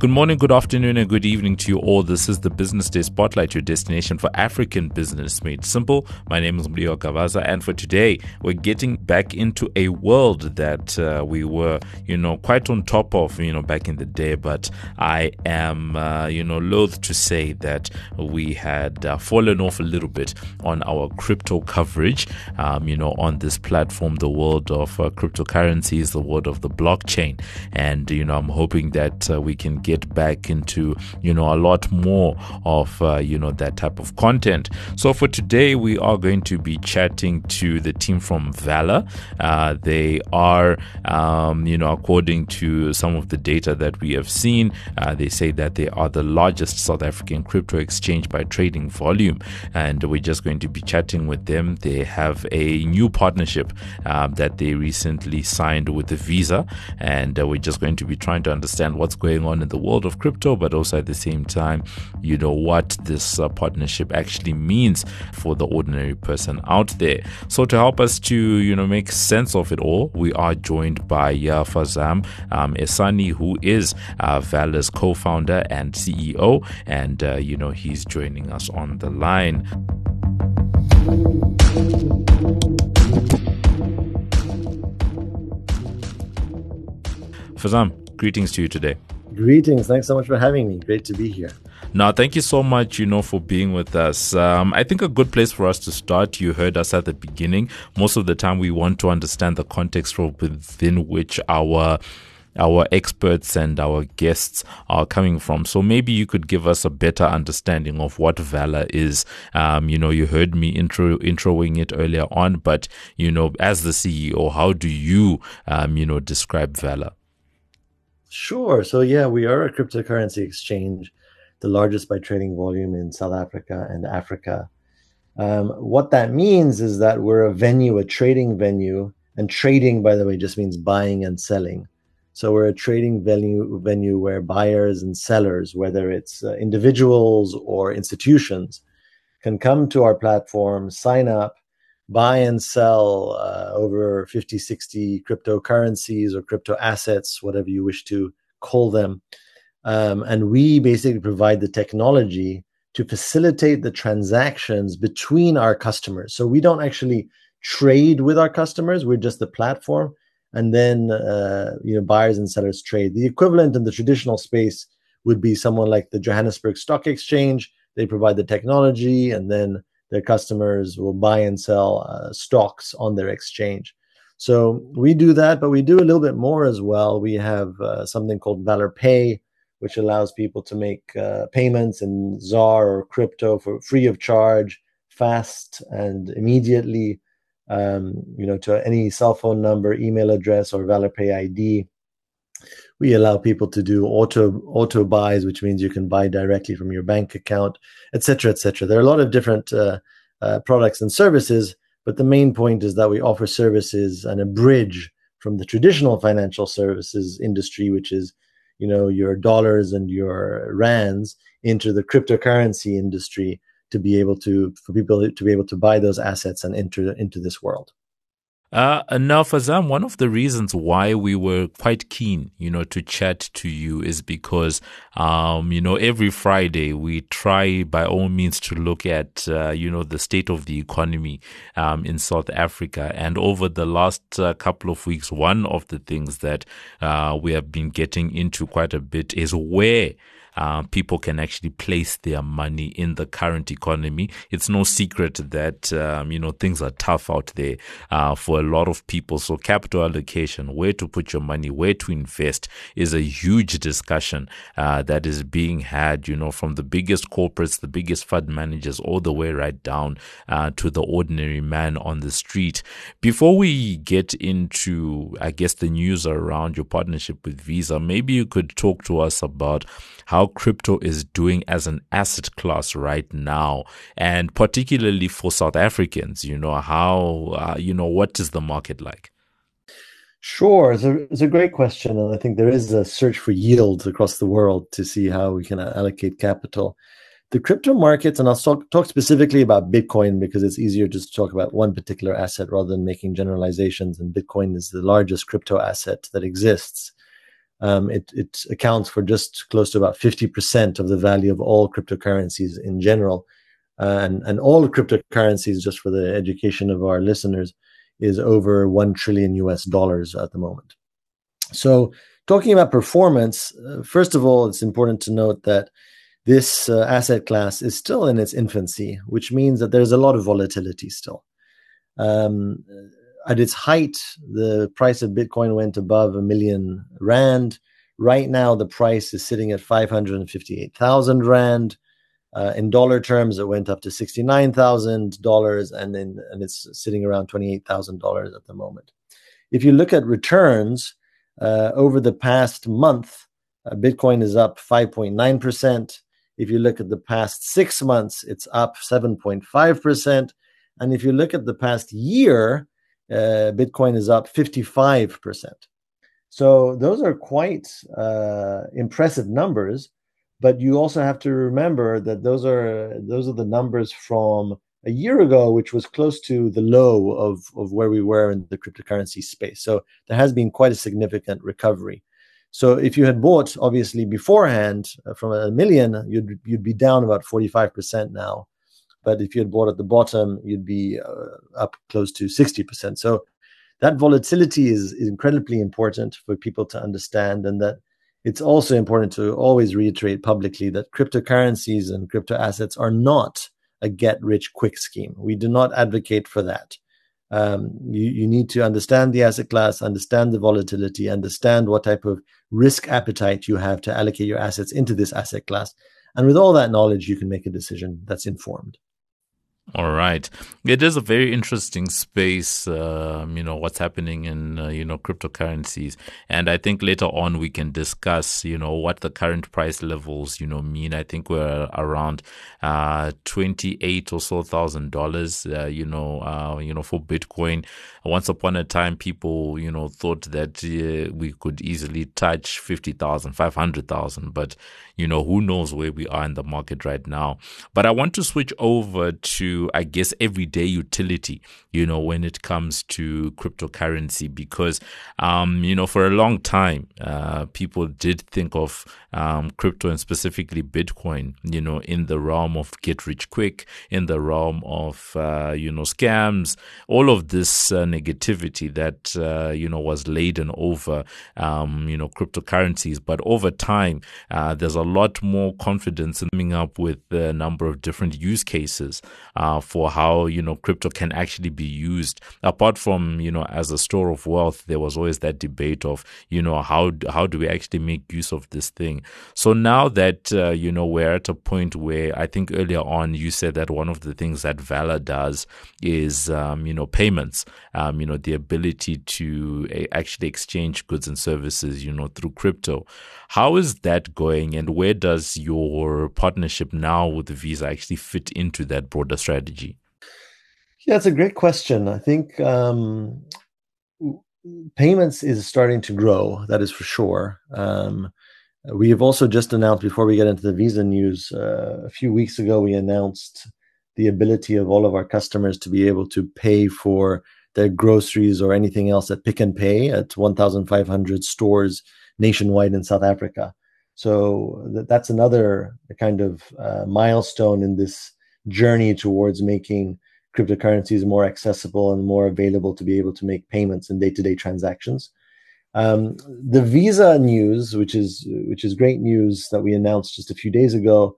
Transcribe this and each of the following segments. Good morning, good afternoon, and good evening to you all. This is the Business Day Spotlight, your destination for African business made simple. My name is Mudiwa Gavaza, and for today, we're getting back into a world that we were, quite on top of, back in the day. But I am, loath to say that we had fallen off a little bit on our crypto coverage, on this platform, the world of cryptocurrencies, the world of the blockchain. And, I'm hoping that we can get back into, a lot more of, that type of content. So for today, we are going to be chatting to the team from VALR. They are, according to some of the data that we have seen, they say that they are the largest South African crypto exchange by trading volume. And we're just going to be chatting with them. They have a new partnership that they recently signed with the Visa. And we're just going to be trying to understand what's going on in the world of crypto, but also at the same time, what this partnership actually means for the ordinary person out there. So to help us to, make sense of it all, we are joined by Farzam Ehsani, who is VALR's co-founder and CEO, and, he's joining us on the line. Farzam, greetings to you today. Greetings. Thanks so much for having me. Great to be here. Now, thank you so much, for being with us. I think a good place for us to start, you heard us at the beginning. Most of the time, we want to understand the context from within which our experts and our guests are coming from. So maybe you could give us a better understanding of what VALR is. You heard me introing it earlier on, but, as the CEO, how do you, describe VALR? Sure. So, we are a cryptocurrency exchange, the largest by trading volume in South Africa and Africa. What that means is that we're a venue, a trading venue. And trading, by the way, just means buying and selling. So we're a trading venue where buyers and sellers, whether it's individuals or institutions, can come to our platform, sign up, buy and sell over 50, 60 cryptocurrencies or crypto assets, whatever you wish to call them. And we basically provide the technology to facilitate the transactions between our customers. So we don't actually trade with our customers. We're just the platform. And then, buyers and sellers trade. The equivalent in the traditional space would be someone like the Johannesburg Stock Exchange. They provide the technology, and then their customers will buy and sell stocks on their exchange. So we do that, but we do a little bit more as well. We have something called VALR Pay, which allows people to make payments in ZAR or crypto for free of charge, fast and immediately, to any cell phone number, email address, or VALR Pay ID. We allow people to do auto buys, which means you can buy directly from your bank account, et cetera, et cetera. There are a lot of different products and services, but the main point is that we offer services and a bridge from the traditional financial services industry, which is, your dollars and your rands, into the cryptocurrency industry for people to be able to buy those assets and enter into this world. Now, Farzam, one of the reasons why we were quite keen, to chat to you is because, every Friday we try by all means to look at, the state of the economy in South Africa. And over the last couple of weeks, one of the things that we have been getting into quite a bit is where people can actually place their money in the current economy. It's no secret that, things are tough out there for a lot of people. So capital allocation, where to put your money, where to invest is a huge discussion that is being had, from the biggest corporates, the biggest fund managers, all the way right down to the ordinary man on the street. Before we get into, I guess, the news around your partnership with Visa, maybe you could talk to us about how crypto is doing as an asset class right now, and particularly for South Africans, how, what is the market like? Sure. It's a great question. And I think there is a search for yields across the world to see how we can allocate capital. The crypto markets, and I'll talk specifically about Bitcoin because it's easier just to talk about one particular asset rather than making generalizations. And Bitcoin is the largest crypto asset that exists. It accounts for just close to about 50% of the value of all cryptocurrencies in general. And all cryptocurrencies, just for the education of our listeners, is over $1 trillion at the moment. So talking about performance, first of all, it's important to note that this asset class is still in its infancy, which means that there's a lot of volatility still. At its height, the price of Bitcoin went above R1,000,000. Right now, the price is sitting at 558,000 Rand. In dollar terms, it went up to $69,000, and it's sitting around $28,000 at the moment. If you look at returns over the past month, Bitcoin is up 5.9%. If you look at the past 6 months, it's up 7.5%. And if you look at the past year, Bitcoin is up 55%. So those are quite impressive numbers. But you also have to remember that those are the numbers from a year ago, which was close to the low of where we were in the cryptocurrency space. So there has been quite a significant recovery. So if you had bought, obviously, beforehand from $1 million, you'd be down about 45% now. But if you had bought at the bottom, you'd be up close to 60%. So that volatility is incredibly important for people to understand, and that it's also important to always reiterate publicly that cryptocurrencies and crypto assets are not a get-rich-quick scheme. We do not advocate for that. You need to understand the asset class, understand the volatility, understand what type of risk appetite you have to allocate your assets into this asset class. And with all that knowledge, you can make a decision that's informed. All right. It is a very interesting space, what's happening in, cryptocurrencies. And I think later on we can discuss, what the current price levels, mean. I think we're around $28,000 or so, for Bitcoin. Once upon a time, people, thought that we could easily touch 50,000, 500,000. But, who knows where we are in the market right now. But I want to switch over to, I guess, everyday utility, when it comes to cryptocurrency, because, for a long time, people did think of crypto and specifically Bitcoin, in the realm of get rich quick, in the realm of, scams, all of this negativity that, was laden over, cryptocurrencies. But over time, there's a lot more confidence in coming up with a number of different use cases for how, crypto can actually be used. Apart from, as a store of wealth, there was always that debate of, how do we actually make use of this thing? So now that, we're at a point where I think earlier on you said that one of the things that VALR does is, payments, the ability to actually exchange goods and services, through crypto. How is that going, and where does your partnership now with Visa actually fit into that broader strategy? Yeah, that's a great question. I think payments is starting to grow, that is for sure. We have also just announced, before we get into the Visa news, a few weeks ago, we announced the ability of all of our customers to be able to pay for their groceries or anything else at Pick n Pay at 1,500 stores nationwide in South Africa. So that's another kind of milestone in this journey towards making cryptocurrencies more accessible and more available to be able to make payments and day-to-day transactions. The Visa news, which is great news that we announced just a few days ago,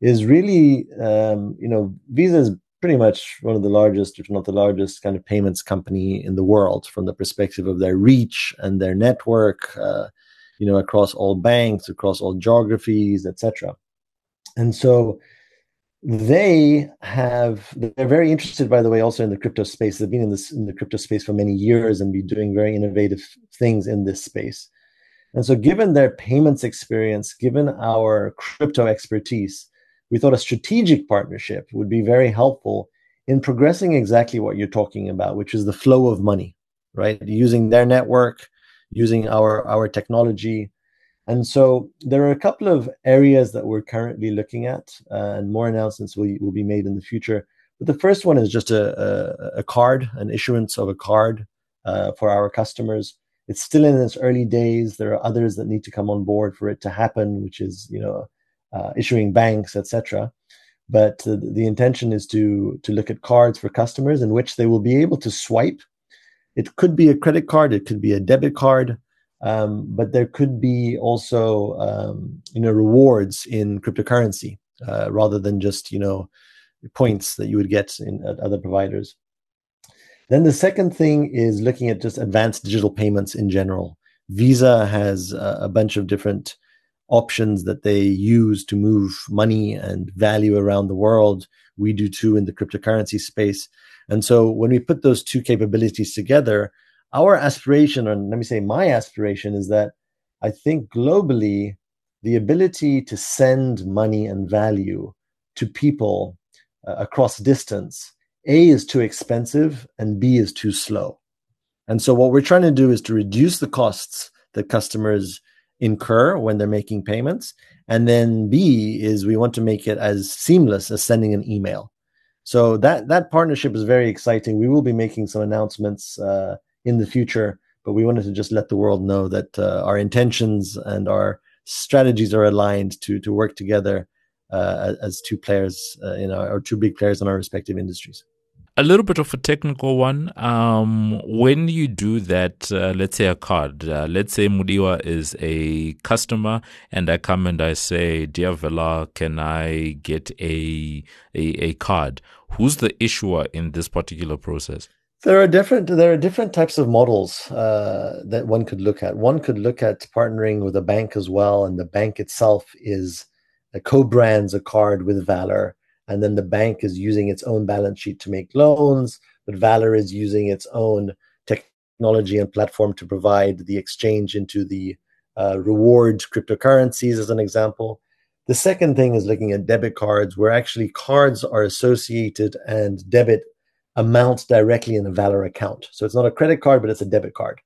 is really, Visa is pretty much one of the largest, if not the largest, kind of payments company in the world from the perspective of their reach and their network, across all banks, across all geographies, etc. And so they're very interested, by the way, also in the crypto space. They've been in the crypto space for many years and be doing very innovative things in this space. And so given their payments experience, given our crypto expertise, we thought a strategic partnership would be very helpful in progressing exactly what you're talking about, which is the flow of money, right? Using their network, using our technology. And so there are a couple of areas that we're currently looking at, and more announcements will be made in the future. But the first one is just an issuance of a card for our customers. It's still in its early days. There are others that need to come on board for it to happen, which is, you know, issuing banks, etc. But the intention is to look at cards for customers in which they will be able to swipe. It could be a credit card, it could be a debit card, but there could be also rewards in cryptocurrency rather than just points that you would get in at other providers. Then the second thing is looking at just advanced digital payments in general. Visa has a bunch of different options that they use to move money and value around the world. We do too in the cryptocurrency space. And so when we put those two capabilities together, our aspiration, or let me say my aspiration, is that I think globally, the ability to send money and value to people across distance, A, is too expensive, and B, is too slow. And so what we're trying to do is to reduce the costs that customers incur when they're making payments. And then B is we want to make it as seamless as sending an email. So that partnership is very exciting. We will be making some announcements in the future, but we wanted to just let the world know that our intentions and our strategies are aligned to work together as two players or two big players in our respective industries. A little bit of a technical one. When you do that, let's say a card, let's say Mudiwa is a customer and I come and I say, "Dear VALR, can I get a card?" Who's the issuer in this particular process? There are different types of models that one could look at. One could look at partnering with a bank as well, and the bank itself is co-brands a card with VALR. And then the bank is using its own balance sheet to make loans, but VALR is using its own technology and platform to provide the exchange into the reward cryptocurrencies, as an example. The second thing is looking at debit cards, where actually cards are associated and debit amounts directly in a VALR account. So it's not a credit card, but it's a debit card.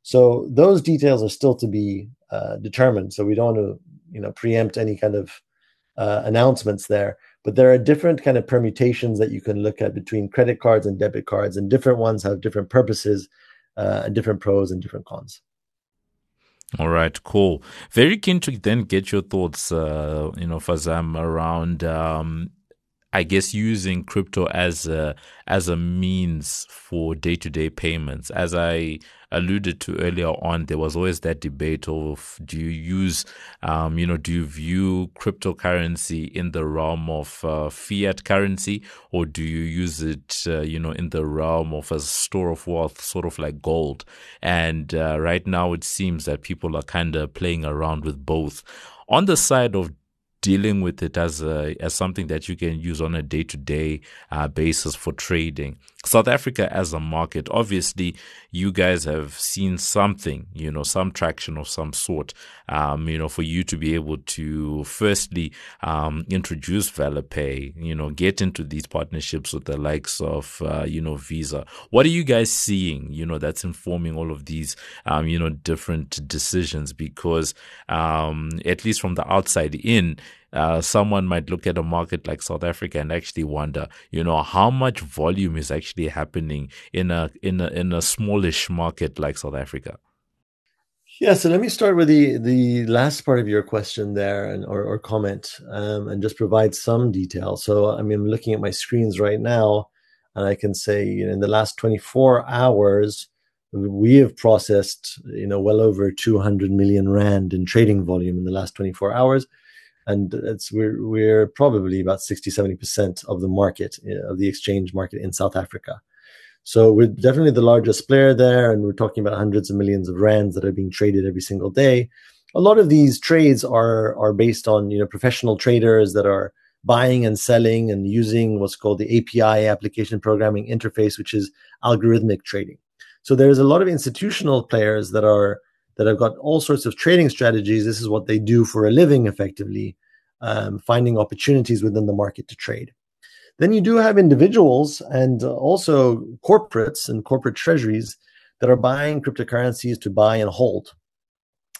So those details are still to be determined. So we don't want to preempt any kind of announcements there. But there are different kind of permutations that you can look at between credit cards and debit cards, and different ones have different purposes, and different pros and different cons. All right, cool. Very keen to then get your thoughts, Farzam, around, I guess, using crypto as a means for day-to-day payments. As I alluded to earlier on, there was always that debate of do you view cryptocurrency in the realm of fiat currency, or do you use it, in the realm of a store of wealth, sort of like gold? And right now it seems that people are kind of playing around with both. On the side of dealing with it as something that you can use on a day-to-day basis for trading. South Africa as a market, obviously, you guys have seen something, some traction of some sort, for you to be able to firstly introduce VALR Pay, get into these partnerships with the likes of, Visa. What are you guys seeing, that's informing all of these, different decisions? Because at least from the outside in, someone might look at a market like South Africa and actually wonder, how much volume is actually happening in a smallish market like South Africa. Yeah, so let me start with the last part of your question there or comment, and just provide some detail. So I'm looking at my screens right now, and I can say in the last 24 hours we have processed well over 200 million rand in trading volume in the last 24 hours. And we're probably about 60-70% of the market, of the exchange market in South Africa. So we're definitely the largest player there, and we're talking about hundreds of millions of rands that are being traded every single day. A lot of these trades are based on professional traders that are buying and selling and using what's called the API, Application Programming Interface, which is algorithmic trading. So there's a lot of institutional players that have got all sorts of trading strategies. This is what they do for a living, effectively, finding opportunities within the market to trade. Then you do have individuals and also corporates and corporate treasuries that are buying cryptocurrencies to buy and hold.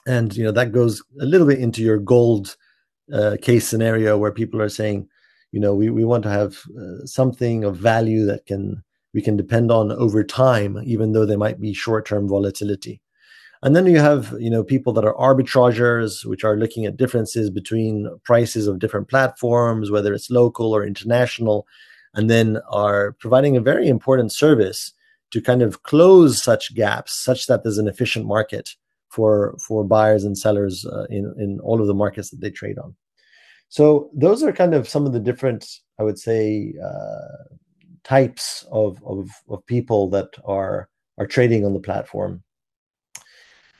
And that goes a little bit into your gold case scenario, where people are saying, we want to have something of value that we can depend on over time, even though there might be short-term volatility. And then you have, you know, people that are arbitrageurs, which are looking at differences between prices of different platforms, whether it's local or international, and then are providing a very important service to kind of close such gaps, such that there's an efficient market for buyers and sellers in all of the markets that they trade on. So those are kind of some of the different, I would say, types of people that are trading on the platform.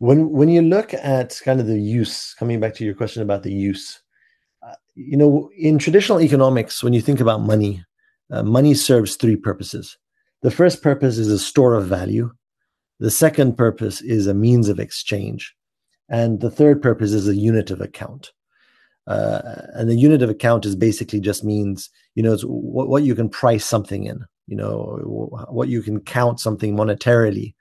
When you look at kind of the use, coming back to your question about the use, you know, in traditional economics, when you think about money, money serves three purposes. The first purpose is a store of value. The second purpose is a means of exchange. And the third purpose is a unit of account. And the unit of account is basically just means, you know, it's what you can price something in, you know, what you can count something monetarily.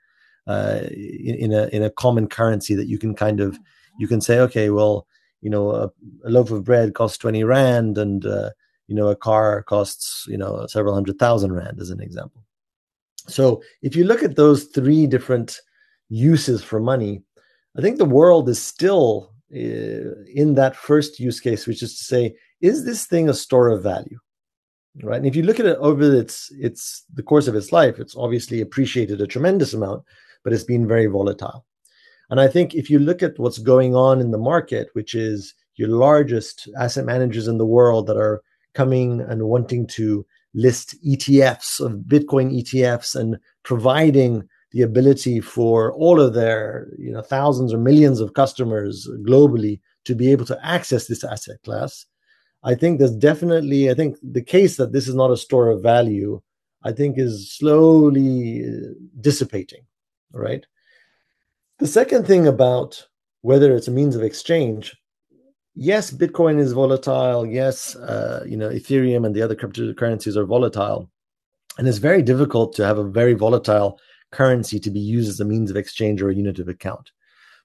In a common currency that you can kind of, you can say, okay, well, you know, a loaf of bread costs 20 rand and, you know, a car costs, you know, several hundred thousand rand as an example. So if you look at those three different uses for money, I think the world is still in that first use case, which is to say, is this thing a store of value? Right, and if you look at it over its the course of its life, it's obviously appreciated a tremendous amount, but it's been very volatile. And I think if you look at what's going on in the market, which is your largest asset managers in the world that are coming and wanting to list ETFs of Bitcoin ETFs and providing the ability for all of their, you know, thousands or millions of customers globally to be able to access this asset class, I think there's definitely, I think the case that this is not a store of value, I think is slowly dissipating. Right. The second thing about whether it's a means of exchange, yes, Bitcoin is volatile. Yes, you know, Ethereum and the other cryptocurrencies are volatile, and it's very difficult to have a very volatile currency to be used as a means of exchange or a unit of account.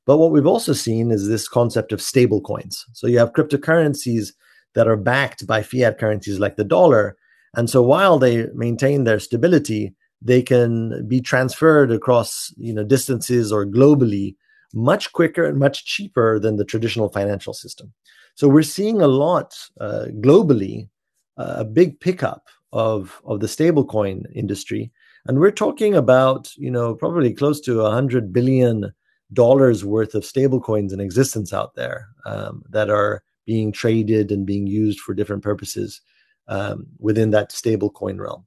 But what we've also seen is this concept of stable coins. So you have cryptocurrencies that are backed by fiat currencies like the dollar, and so while they maintain their stability, they can be transferred across, you know, distances or globally much quicker and much cheaper than the traditional financial system. So we're seeing a lot globally, a big pickup of the stablecoin industry, and we're talking about, you know, probably close to $100 billion worth of stablecoins in existence out there that are being traded and being used for different purposes within that stablecoin realm.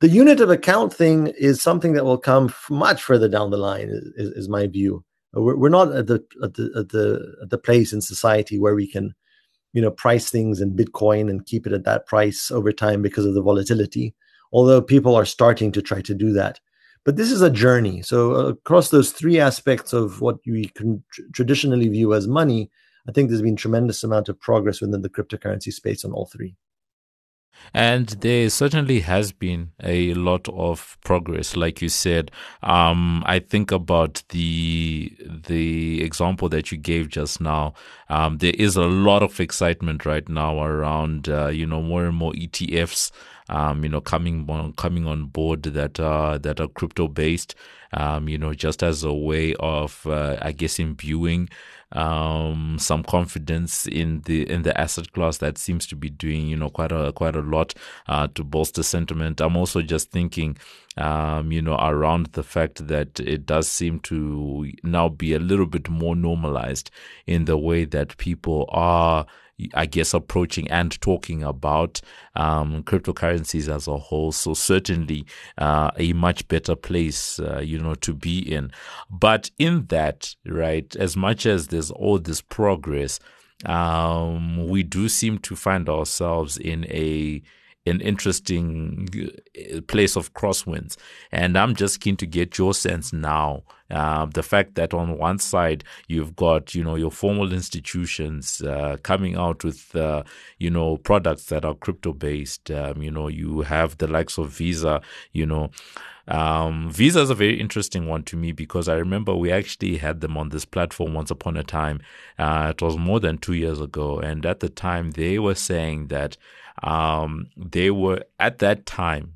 The unit of account thing is something that will come much further down the line, is my view. We're not at the place in society where we can, you know, price things in Bitcoin and keep it at that price over time because of the volatility. Although people are starting to try to do that, but this is a journey. So across those three aspects of what we can traditionally view as money, I think there's been tremendous amount of progress within the cryptocurrency space on all three. And there certainly has been a lot of progress, like you said. I think about the example that you gave just now. There is a lot of excitement right now around, you know, more and more ETFs, you know, coming on board that are crypto based, you know, just as a way of, I guess, imbuing some confidence in the asset class that seems to be doing, you know, quite a lot to bolster sentiment. I'm also just thinking, you know, around the fact that it does seem to now be a little bit more normalized in the way that people are, I guess, approaching and talking about cryptocurrencies as a whole. So certainly a much better place, you know, to be in. But in that, right, as much as there's all this progress, we do seem to find ourselves in an interesting place of crosswinds. And I'm just keen to get your sense now. The fact that on one side you've got, you know, your formal institutions coming out with, you know, products that are crypto-based. You know, you have the likes of Visa. You know, Visa is a very interesting one to me because I remember we actually had them on this platform once upon a time. It was more than 2 years ago, and at the time they were saying that they were saying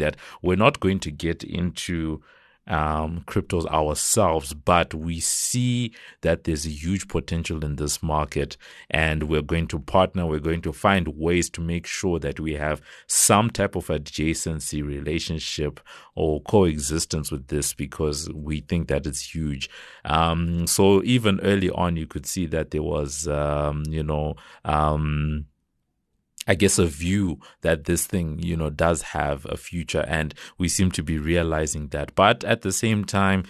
that we're not going to get into cryptos ourselves, but we see that there's a huge potential in this market, and we're going to partner. We're going to find ways to make sure that we have some type of adjacency relationship or coexistence with this, because we think that it's huge. So even early on, you could see that there was, I guess, a view that this thing, does have a future, and we seem to be realizing that. But at the same time,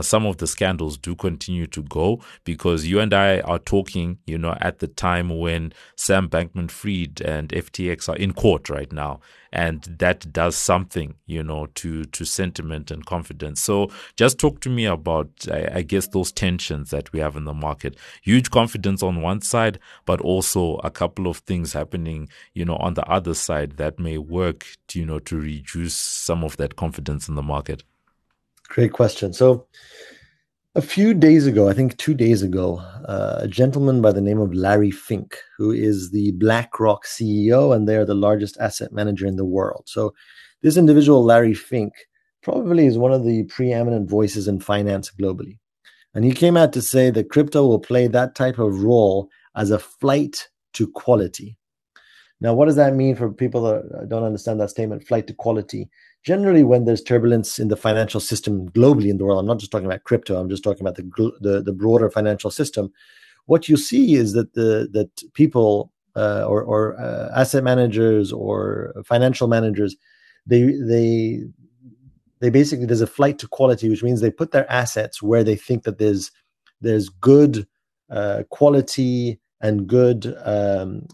some of the scandals do continue to go, because you and I are talking, at the time when Sam Bankman-Fried and FTX are in court right now. And that does something, to sentiment and confidence. So just talk to me about, I guess, those tensions that we have in the market. Huge confidence on one side, but also a couple of things happening, on the other side that may work, to reduce some of that confidence in the market. Great question. So a few days ago, I think 2 days ago, a gentleman by the name of Larry Fink, who is the BlackRock CEO, and they are the largest asset manager in the world. So this individual, Larry Fink, probably is one of the preeminent voices in finance globally. And he came out to say that crypto will play that type of role as a flight to quality. Now, what does that mean for people that don't understand that statement, flight to quality? Generally, when there's turbulence in the financial system globally in the world, I'm not just talking about crypto, I'm just talking about the broader financial system. What you see is that that people or asset managers or financial managers, they basically, there's a flight to quality, which means they put their assets where they think that there's good quality and good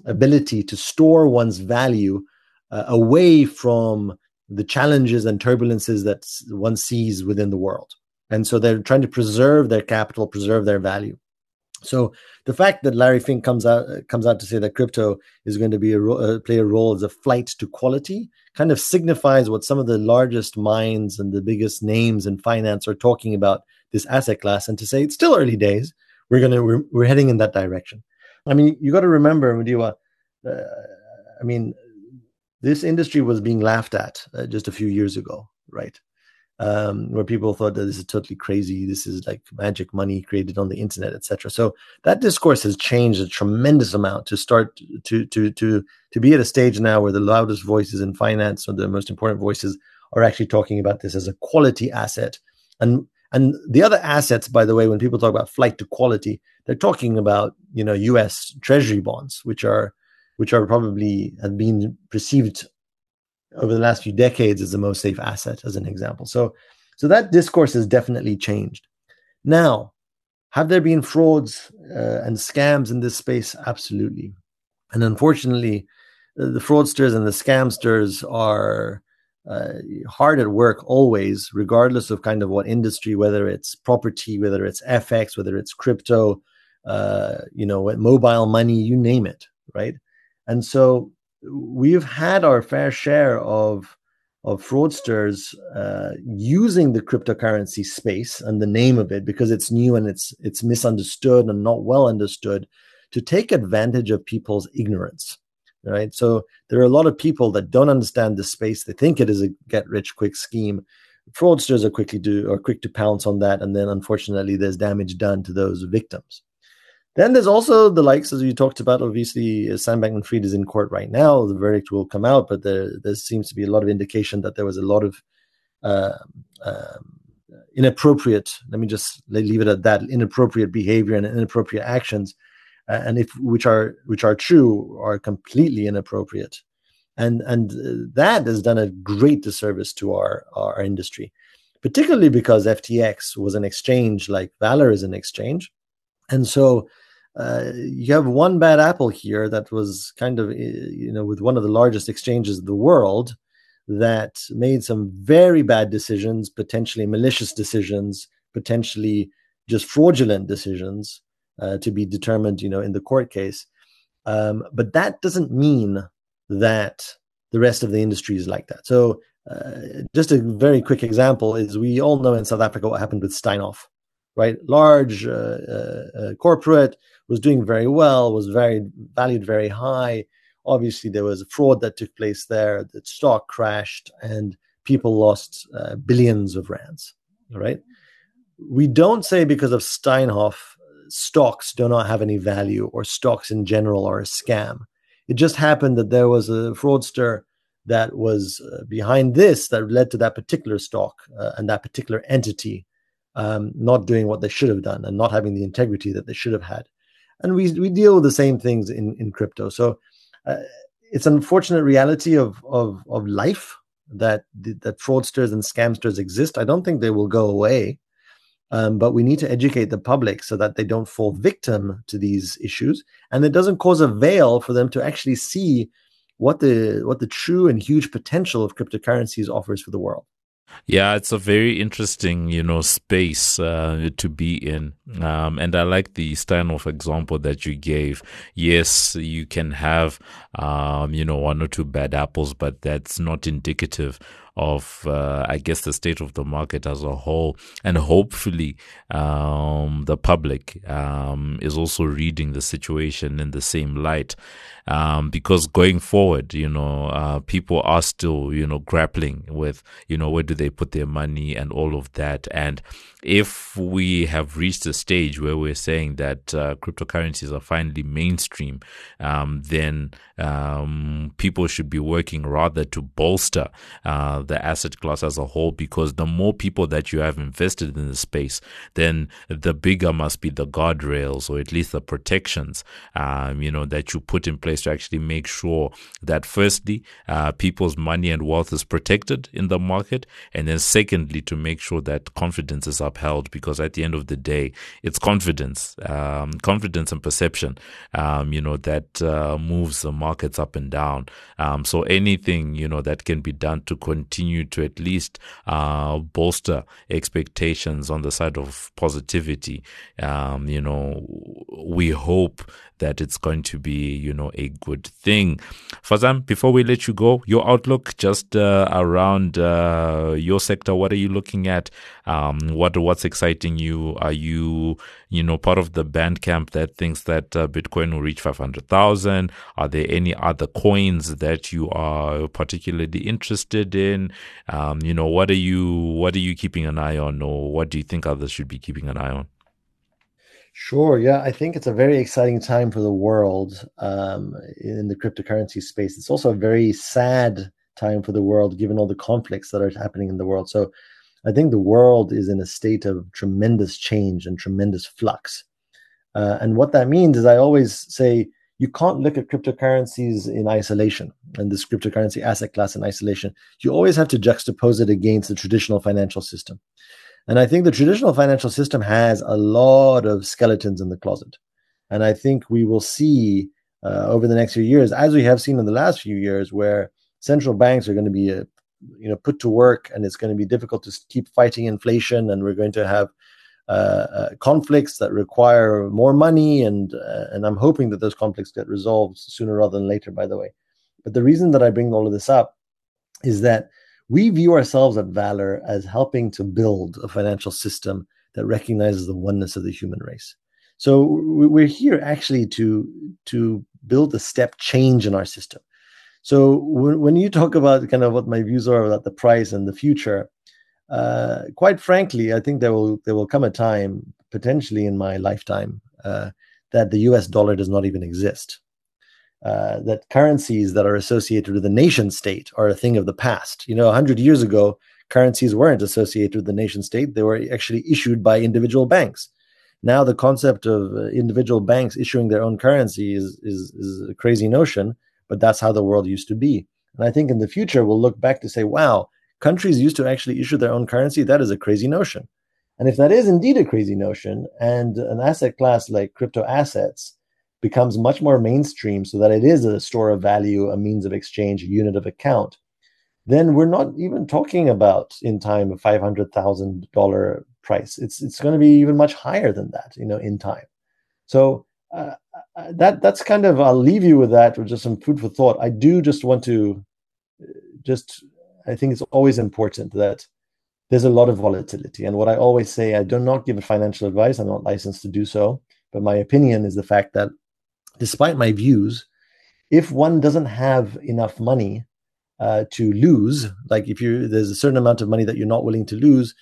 ability to store one's value away from the challenges and turbulences that one sees within the world. And so they're trying to preserve their capital, preserve their value. So the fact that Larry Fink comes out to say that crypto is going to be play a role as a flight to quality kind of signifies what some of the largest minds and the biggest names in finance are talking about this asset class, and to say it's still early days, we're heading in that direction. I mean, you got to remember, Mudiwa, this industry was being laughed at just a few years ago, right? Where people thought that this is totally crazy. This is like magic money created on the internet, etc. So that discourse has changed a tremendous amount to start to be at a stage now where the loudest voices in finance, or the most important voices, are actually talking about this as a quality asset. And the other assets, by the way, when people talk about flight to quality, they're talking about, U.S. Treasury bonds, which are probably have been perceived over the last few decades as the most safe asset, as an example. So that discourse has definitely changed. Now, have there been frauds and scams in this space? Absolutely. And unfortunately, the fraudsters and the scamsters are hard at work always, regardless of kind of what industry, whether it's property, whether it's FX, whether it's crypto, mobile money, you name it, right? And so we've had our fair share of fraudsters using the cryptocurrency space and the name of it, because it's new and it's misunderstood and not well understood, to take advantage of people's ignorance. Right. So there are a lot of people that don't understand this space. They think it is a get-rich-quick scheme. Fraudsters are quick to pounce on that. And then, unfortunately, there's damage done to those victims. Then there's also the likes, as we talked about. Obviously, Sam Bankman-Fried is in court right now. The verdict will come out, but there seems to be a lot of indication that there was a lot of inappropriate, let me just leave it at that, inappropriate behavior and inappropriate actions. And if which are true, are completely inappropriate, and that has done a great disservice to our industry, particularly because FTX was an exchange, like VALR is an exchange, and so you have one bad apple here that was kind of with one of the largest exchanges in the world that made some very bad decisions, potentially malicious decisions, potentially just fraudulent decisions. To be determined, in the court case. But that doesn't mean that the rest of the industry is like that. So just a very quick example is, we all know in South Africa what happened with Steinhoff, right? Large corporate, was doing very well, was very valued very high. Obviously, there was a fraud that took place there. The stock crashed, and people lost billions of rands. All right. We don't say because of Steinhoff, stocks do not have any value, or stocks in general are a scam. It just happened that there was a fraudster that was behind this that led to that particular stock and that particular entity not doing what they should have done and not having the integrity that they should have had. And we deal with the same things in crypto. So it's an unfortunate reality of life that fraudsters and scamsters exist. I don't think they will go away, but we need to educate the public so that they don't fall victim to these issues, and it doesn't cause a veil for them to actually see what the true and huge potential of cryptocurrencies offers for the world. Yeah, it's a very interesting, space to be in. And I like the Steinhoff example that you gave. Yes, you can have, one or two bad apples, but that's not indicative of, the state of the market as a whole. And hopefully the public is also reading the situation in the same light, because going forward, people are still, grappling with, where do they put their money and all of that. And if we have reached a stage where we're saying that cryptocurrencies are finally mainstream, then people should be working rather to bolster the asset class as a whole, because the more people that you have invested in the space, then the bigger must be the guardrails, or at least the protections, that you put in place to actually make sure that firstly, people's money and wealth is protected in the market. And then secondly, to make sure that confidence is upheld, because at the end of the day, it's confidence and perception, that moves the markets up and down. So anything, that can be done to continue to at least bolster expectations on the side of positivity. We hope that it's going to be, a good thing. Farzam, before we let you go, your outlook just around your sector. What are you looking at? What's exciting you? Are you, part of the band camp that thinks that Bitcoin will reach 500,000? Are there any other coins that you are particularly interested in? What are you keeping an eye on, or what do you think others should be keeping an eye on? Sure. Yeah, I think it's a very exciting time for the world in the cryptocurrency space. It's also a very sad time for the world, given all the conflicts that are happening in the world. So I think the world is in a state of tremendous change and tremendous flux. And what that means is, I always say, you can't look at cryptocurrencies in isolation, and this cryptocurrency asset class in isolation. You always have to juxtapose it against the traditional financial system. And I think the traditional financial system has a lot of skeletons in the closet. And I think we will see over the next few years, as we have seen in the last few years, where central banks are going to be put to work, and it's going to be difficult to keep fighting inflation. And we're going to have conflicts that require more money. And I'm hoping that those conflicts get resolved sooner rather than later, by the way. But the reason that I bring all of this up is that we view ourselves at VALR as helping to build a financial system that recognizes the oneness of the human race. So we're here actually to build a step change in our system. So when you talk about kind of what my views are about the price and the future, quite frankly, I think there will come a time, potentially in my lifetime, that the US dollar does not even exist. That currencies that are associated with the nation state are a thing of the past. 100 years ago, currencies weren't associated with the nation state. They were actually issued by individual banks. Now the concept of individual banks issuing their own currency is a crazy notion, but that's how the world used to be. And I think in the future, we'll look back to say, wow, countries used to actually issue their own currency. That is a crazy notion. And if that is indeed a crazy notion, and an asset class like crypto assets becomes much more mainstream so that it is a store of value, a means of exchange, a unit of account, then we're not even talking about in time a $500,000 price. It's going to be even much higher than that, in time. So that's kind of, I'll leave you with that, or just some food for thought. I do just want to I think it's always important that there's a lot of volatility. And what I always say, I do not give financial advice. I'm not licensed to do so. But my opinion is the fact that, despite my views, if one doesn't have enough money to lose, like if you there's a certain amount of money that you're not willing to lose,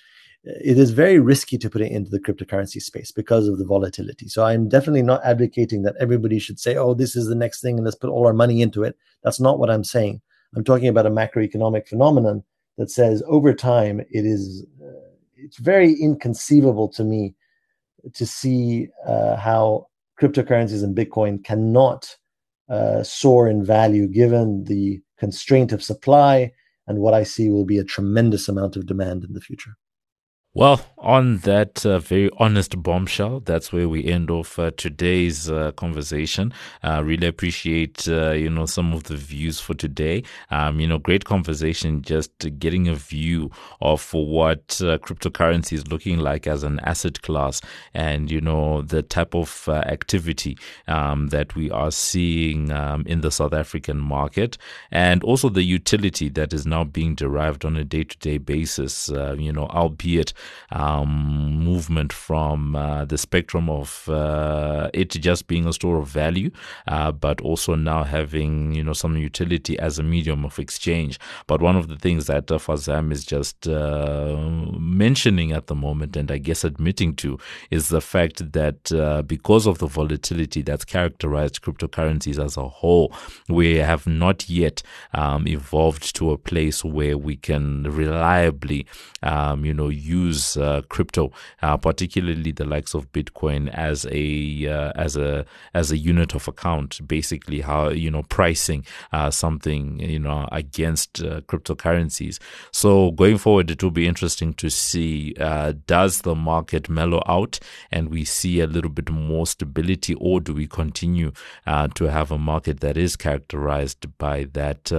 it is very risky to put it into the cryptocurrency space because of the volatility. So I'm definitely not advocating that everybody should say, oh, this is the next thing and let's put all our money into it. That's not what I'm saying. I'm talking about a macroeconomic phenomenon that says over time, it is it's very inconceivable to me to see how cryptocurrencies and Bitcoin cannot soar in value given the constraint of supply and what I see will be a tremendous amount of demand in the future. Well, on that very honest bombshell, that's where we end off today's conversation. Really appreciate, some of the views for today. Great conversation, just getting a view of what cryptocurrency is looking like as an asset class and, the type of activity that we are seeing in the South African market and also the utility that is now being derived on a day-to-day basis, albeit movement from the spectrum of it just being a store of value, but also now having some utility as a medium of exchange. But one of the things that Farzam is just mentioning at the moment, and I guess admitting to, is the fact that because of the volatility that's characterized cryptocurrencies as a whole, we have not yet evolved to a place where we can reliably, use crypto, particularly the likes of Bitcoin, as a unit of account. Basically, how pricing something against cryptocurrencies. So going forward, it will be interesting to see does the market mellow out and we see a little bit more stability, or do we continue to have a market that is characterized by that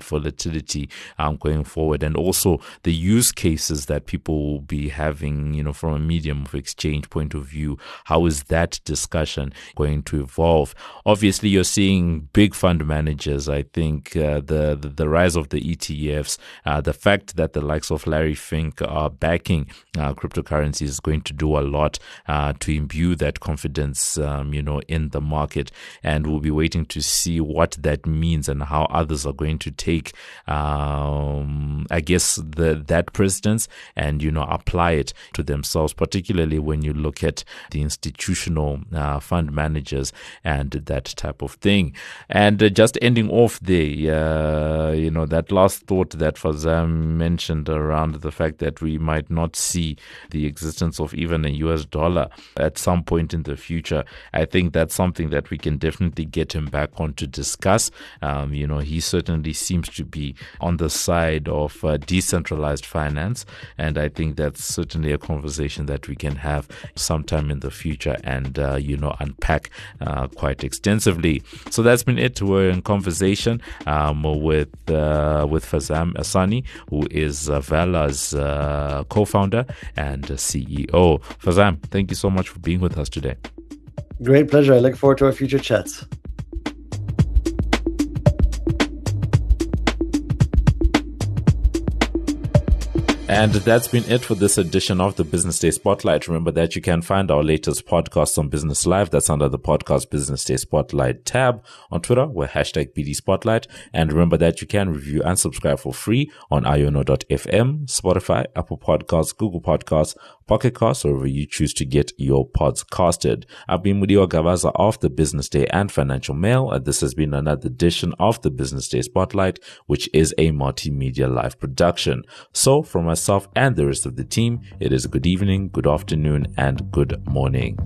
volatility going forward, and also the use cases that people will be having, from a medium of exchange point of view. How is that discussion going to evolve? Obviously, you're seeing big fund managers. I think the rise of the ETFs, the fact that the likes of Larry Fink are backing cryptocurrencies is going to do a lot to imbue that confidence, in the market. And we'll be waiting to see what that means and how others are going to take, that precedence and apply it to themselves, particularly when you look at the institutional fund managers and that type of thing. And just ending off there, that last thought that Farzam mentioned around the fact that we might not see the existence of even a US dollar at some point in the future, I think that's something that we can definitely get him back on to discuss. He certainly seems to be on the side of decentralized finance, and I think that's certainly a conversation that we can have sometime in the future and, unpack quite extensively. So that's been it. We're in conversation with Farzam Ehsani, who is VALR's co-founder and CEO. Farzam, thank you so much for being with us today. Great pleasure. I look forward to our future chats. And that's been it for this edition of the Business Day Spotlight. Remember that you can find our latest podcasts on Business Live. That's under the Podcast Business Day Spotlight tab. On Twitter, we're #BD Spotlight. And remember that you can review and subscribe for free on iono.fm, Spotify, Apple Podcasts, Google Podcasts, Pocket Casts, or wherever you choose to get your pods casted. I've been Mudiwa Gavaza of the Business Day and Financial Mail, and this has been another edition of the Business Day Spotlight, which is a multimedia live production. So from myself and the rest of the team, it is good evening, good afternoon, and good morning.